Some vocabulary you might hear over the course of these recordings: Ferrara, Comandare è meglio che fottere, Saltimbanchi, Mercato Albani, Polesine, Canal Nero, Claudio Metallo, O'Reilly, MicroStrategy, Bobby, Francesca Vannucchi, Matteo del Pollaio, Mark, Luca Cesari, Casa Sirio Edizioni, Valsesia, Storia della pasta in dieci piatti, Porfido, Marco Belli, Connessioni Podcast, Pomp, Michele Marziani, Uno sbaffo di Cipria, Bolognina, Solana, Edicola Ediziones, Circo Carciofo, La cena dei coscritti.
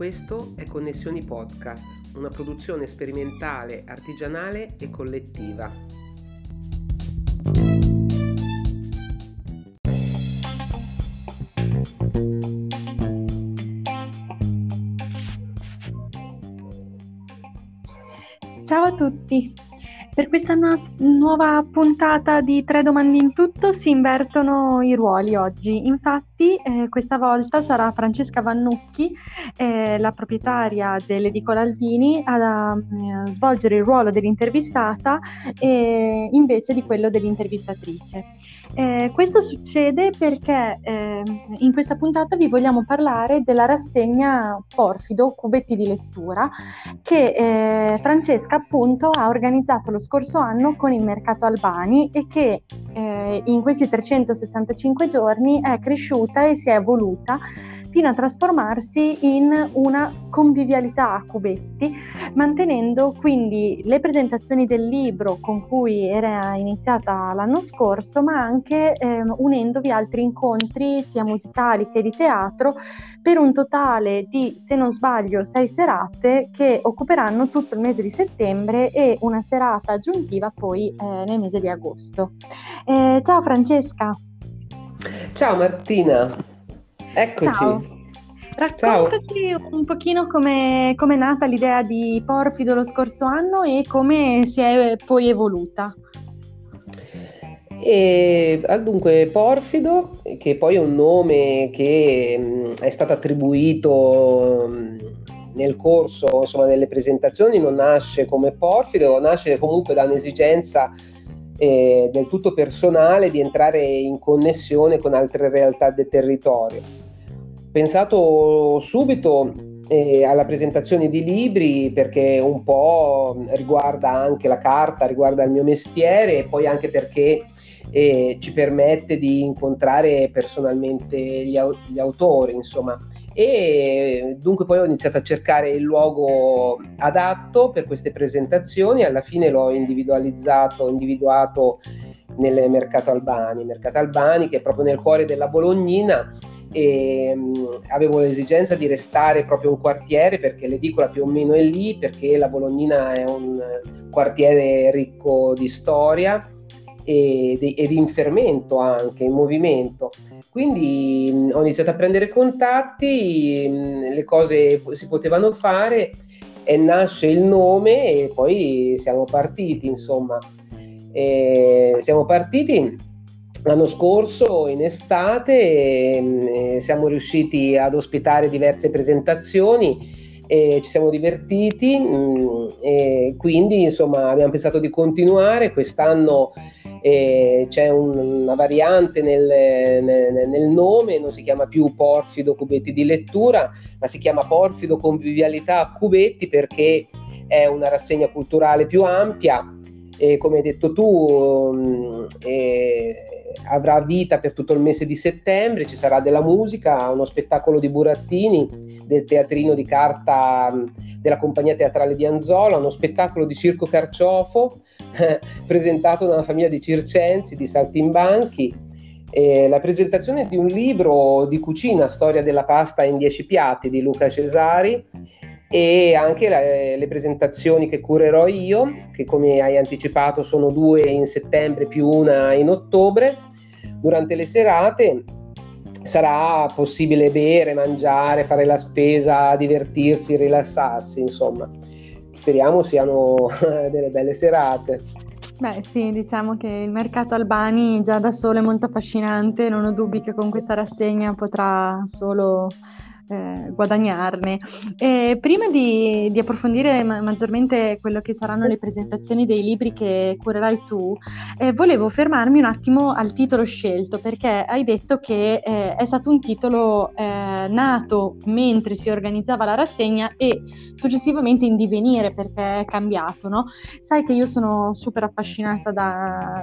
Questo è Connessioni Podcast, una produzione sperimentale, artigianale e collettiva. Ciao a tutti! Per questa nuova puntata di Tre domande in tutto si invertono i ruoli oggi. Infatti questa volta sarà Francesca Vannucchi, la proprietaria dell'Edicola Albani, a svolgere il ruolo dell'intervistata invece di quello dell'intervistatrice. Questo succede perché in questa puntata vi vogliamo parlare della rassegna Porfido, cubetti di lettura, che Francesca appunto ha organizzato lo scorso anno con il Mercato Albani e che in questi 365 giorni è cresciuta e si è evoluta fino a trasformarsi in una convivialità a cubetti, mantenendo quindi le presentazioni del libro con cui era iniziata l'anno scorso, ma anche unendovi altri incontri sia musicali che di teatro, per un totale di, se non sbaglio, 6 serate che occuperanno tutto il mese di settembre e una serata aggiuntiva poi nel mese di agosto. Ciao Francesca! Ciao Martina! Eccoci. Ciao. Raccontaci un pochino come è nata l'idea di Porfido lo scorso anno e come si è poi evoluta. Dunque Porfido, che poi è un nome che è stato attribuito nel corso, insomma, delle presentazioni, non nasce come Porfido, nasce comunque da un'esigenza del tutto personale di entrare in connessione con altre realtà del territorio. Pensato subito alla presentazione di libri, perché un po' riguarda anche la carta, riguarda il mio mestiere, e poi anche perché ci permette di incontrare personalmente gli autori, insomma. E dunque poi ho iniziato a cercare il luogo adatto per queste presentazioni. Alla fine l'ho individuato nel Mercato Albani, che è proprio nel cuore della Bolognina, e avevo l'esigenza di restare proprio un quartiere, perché l'edicola più o meno è lì, perché la Bolognina è un quartiere ricco di storia ed in fermento, anche in movimento. Quindi ho iniziato a prendere contatti, le cose si potevano fare e nasce il nome, e poi siamo partiti, insomma. Siamo partiti l'anno scorso in estate, siamo riusciti ad ospitare diverse presentazioni. Ci siamo divertiti, e quindi insomma abbiamo pensato di continuare. Quest'anno c'è una variante nel nome, non si chiama più Porfido Cubetti di Lettura, ma si chiama Porfido Convivialità a Cubetti, perché è una rassegna culturale più ampia, e come hai detto tu avrà vita per tutto il mese di settembre. Ci sarà della musica, uno spettacolo di burattini, del teatrino di carta della compagnia teatrale di Anzola, uno spettacolo di Circo Carciofo presentato da una famiglia di circensi, di Saltimbanchi, la presentazione di un libro di cucina, Storia della pasta in 10 piatti, di Luca Cesari, e anche le presentazioni che curerò io, che come hai anticipato sono 2 in settembre più una in ottobre. Durante le serate sarà possibile bere, mangiare, fare la spesa, divertirsi, rilassarsi, insomma. Speriamo siano delle belle serate. Beh sì, diciamo che il Mercato Albani già da solo è molto affascinante, non ho dubbi che con questa rassegna potrà solo guadagnarne. Prima di approfondire maggiormente quello che saranno le presentazioni dei libri che curerai tu, volevo fermarmi un attimo al titolo scelto, perché hai detto che è stato un titolo nato mentre si organizzava la rassegna e successivamente in divenire, perché è cambiato, no? Sai che io sono super affascinata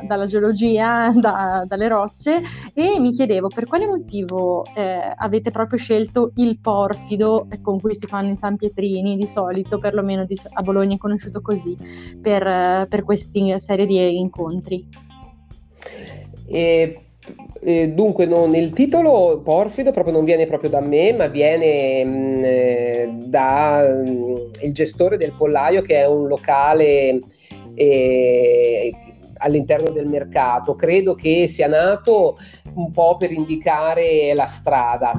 dalla geologia, dalle rocce, e mi chiedevo per quale motivo avete proprio scelto il Porfido, con cui si fanno i San Pietrini di solito, perlomeno a Bologna è conosciuto così, per questa serie di incontri. Dunque non, il titolo Porfido proprio non viene proprio da me, ma viene da il gestore del Pollaio, che è un locale all'interno del mercato. Credo che sia nato un po' per indicare la strada.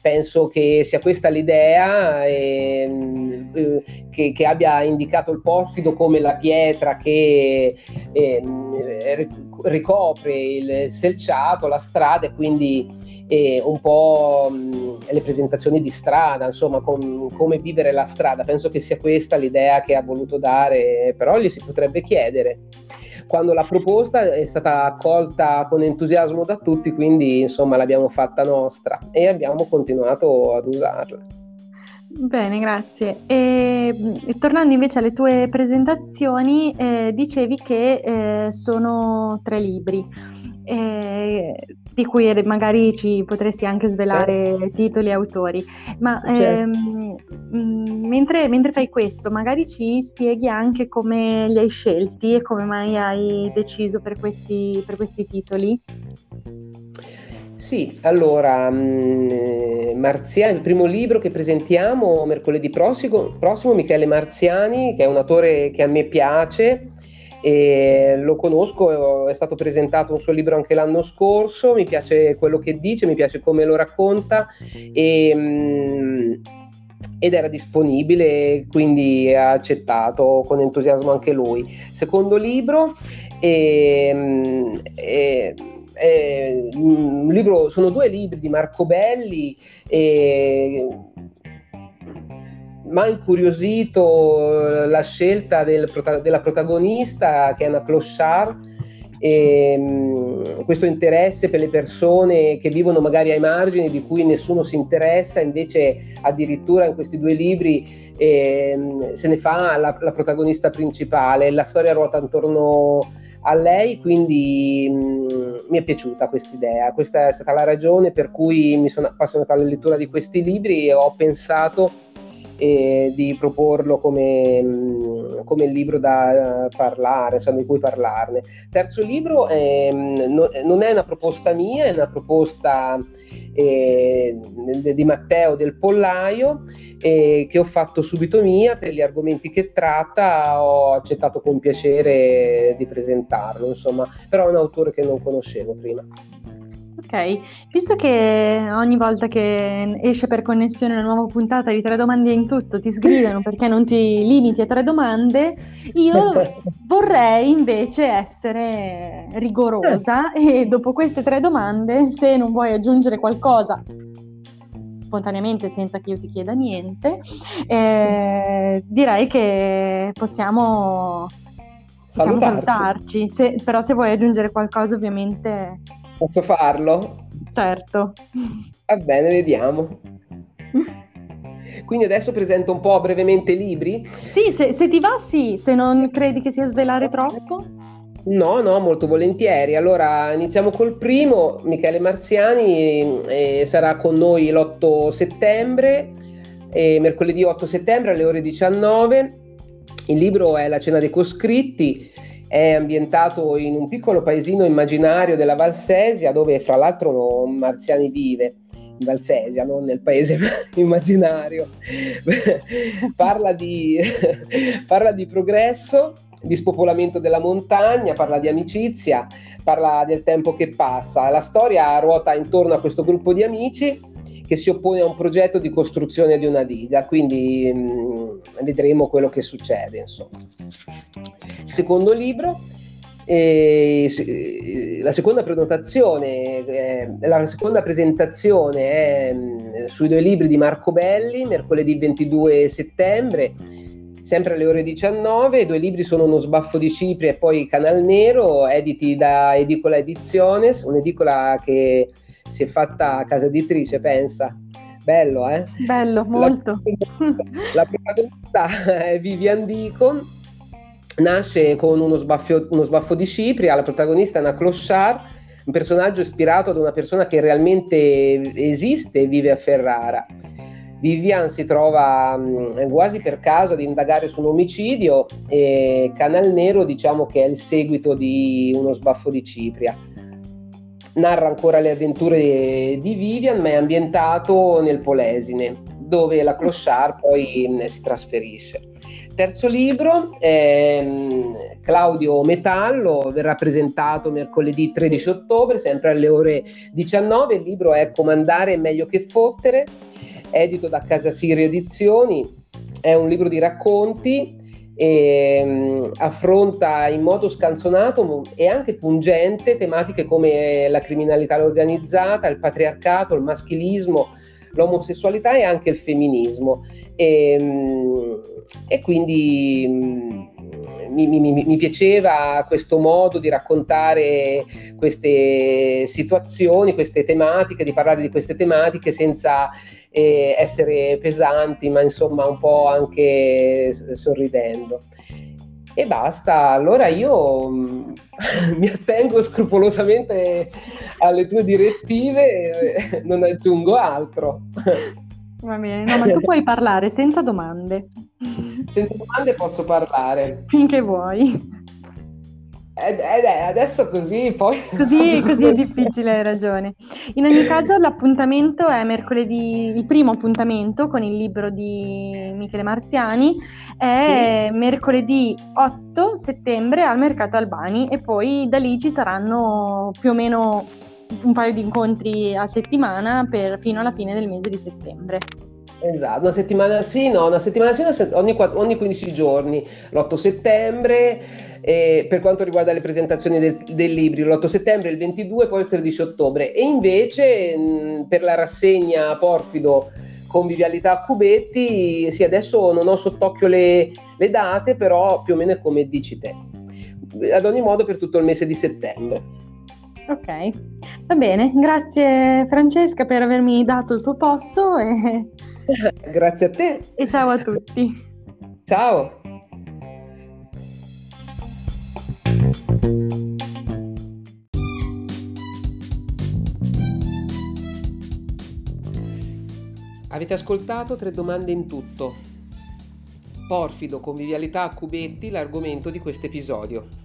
Penso che sia questa l'idea che abbia indicato il porfido come la pietra che ricopre il selciato, la strada, e quindi un po' le presentazioni di strada, insomma, come vivere la strada. Penso che sia questa l'idea che ha voluto dare, però gli si potrebbe chiedere. Quando la proposta è stata accolta con entusiasmo da tutti, quindi insomma l'abbiamo fatta nostra e abbiamo continuato ad usarla. Bene, grazie. E tornando invece alle tue presentazioni, dicevi che sono 3 libri, di cui magari ci potresti anche svelare titoli e autori, ma certo. mentre fai questo, magari ci spieghi anche come li hai scelti e come mai hai deciso per questi titoli? Sì, allora, Marziani, il primo libro che presentiamo mercoledì prossimo, Michele Marziani, che è un autore che a me piace, e lo conosco, è stato presentato un suo libro anche l'anno scorso. Mi piace quello che dice, mi piace come lo racconta, ed era disponibile, quindi ha accettato con entusiasmo anche lui. Secondo libro sono 2 libri di Marco Belli, ma incuriosito la scelta della protagonista, che è una clochard, e questo interesse per le persone che vivono magari ai margini, di cui nessuno si interessa. Invece addirittura in questi 2 libri se ne fa la protagonista principale, la storia ruota intorno a lei, quindi mi è piaciuta questa idea. Questa è stata la ragione per cui mi sono appassionata alla lettura di questi libri e ho pensato di proporlo come libro da parlare, insomma, di cui parlarne. Terzo libro non è una proposta mia, è una proposta di Matteo del Pollaio, che ho fatto subito mia. Per gli argomenti che tratta ho accettato con piacere di presentarlo, insomma, però è un autore che non conoscevo prima. Ok, visto che ogni volta che esce per connessione una nuova puntata di 3 domande in tutto ti sgridano perché non ti limiti a 3 domande, io vorrei invece essere rigorosa, e dopo queste 3 domande, se non vuoi aggiungere qualcosa spontaneamente senza che io ti chieda niente, direi che possiamo salutarci. Però se vuoi aggiungere qualcosa, ovviamente... Posso farlo? Certo. Va bene, vediamo. Quindi adesso presento un po' brevemente i libri? Sì, se ti va, sì, se non credi che sia svelare troppo. No, molto volentieri. Allora, iniziamo col primo. Michele Marziani sarà con noi l'8 settembre, mercoledì 8 settembre alle ore 19. Il libro è La cena dei coscritti. È ambientato in un piccolo paesino immaginario della Valsesia, dove fra l'altro Marziani vive, in Valsesia, non nel paese immaginario. parla di progresso, di spopolamento della montagna, parla di amicizia, parla del tempo che passa. La storia ruota intorno a questo gruppo di amici che si oppone a un progetto di costruzione di una diga, quindi vedremo quello che succede, insomma. Secondo libro, la seconda presentazione è sui 2 libri di Marco Belli, mercoledì 22 settembre, sempre alle ore 19. I 2 libri sono Uno sbaffo di Cipria e poi Canal Nero, editi da Edicola Ediziones, un'edicola che si è fatta casa editrice, pensa. Bello, eh? Bello, molto. La protagonista è Vivian, nasce con uno sbaffo di Cipria. La protagonista è una clochard, un personaggio ispirato ad una persona che realmente esiste e vive a Ferrara. Vivian si trova quasi per caso ad indagare su un omicidio, e Canal Nero, diciamo che è il seguito di Uno sbaffo di Cipria. Narra ancora le avventure di Vivian, ma è ambientato nel Polesine, dove la clochard poi si trasferisce. Terzo libro, Claudio Metallo, verrà presentato mercoledì 13 ottobre, sempre alle ore 19. Il libro è Comandare è meglio che fottere, edito da Casa Sirio Edizioni. È un libro di racconti e affronta in modo scanzonato e anche pungente tematiche come la criminalità organizzata, il patriarcato, il maschilismo, l'omosessualità e anche il femminismo, e quindi mi piaceva questo modo di raccontare queste situazioni, queste tematiche, di parlare di queste tematiche senza essere pesanti, ma insomma un po' anche sorridendo. E basta, allora io mi attengo scrupolosamente alle tue direttive, non aggiungo altro. Va bene, no, ma tu puoi parlare senza domande. Senza domande posso parlare. Finché vuoi. Adesso così poi... Così è difficile, hai ragione. In ogni caso l'appuntamento è mercoledì, il primo appuntamento con il libro di Michele Marziani è mercoledì 8 settembre al Mercato Albani, e poi da lì ci saranno più o meno un paio di incontri a settimana fino alla fine del mese di settembre. Esatto, una settimana sì, ogni 15 giorni, l'8 settembre, per quanto riguarda le presentazioni dei libri, l'8 settembre, il 22, poi il 13 ottobre. E invece per la rassegna Porfido Convivialità a Cubetti, sì, adesso non ho sott'occhio le date, però più o meno è come dici te. Ad ogni modo per tutto il mese di settembre. Ok, va bene, grazie Francesca per avermi dato il tuo posto e... Grazie a te. E ciao a tutti. Ciao. Avete ascoltato 3 domande in tutto. Porfido, convivialità a cubetti, l'argomento di questo episodio.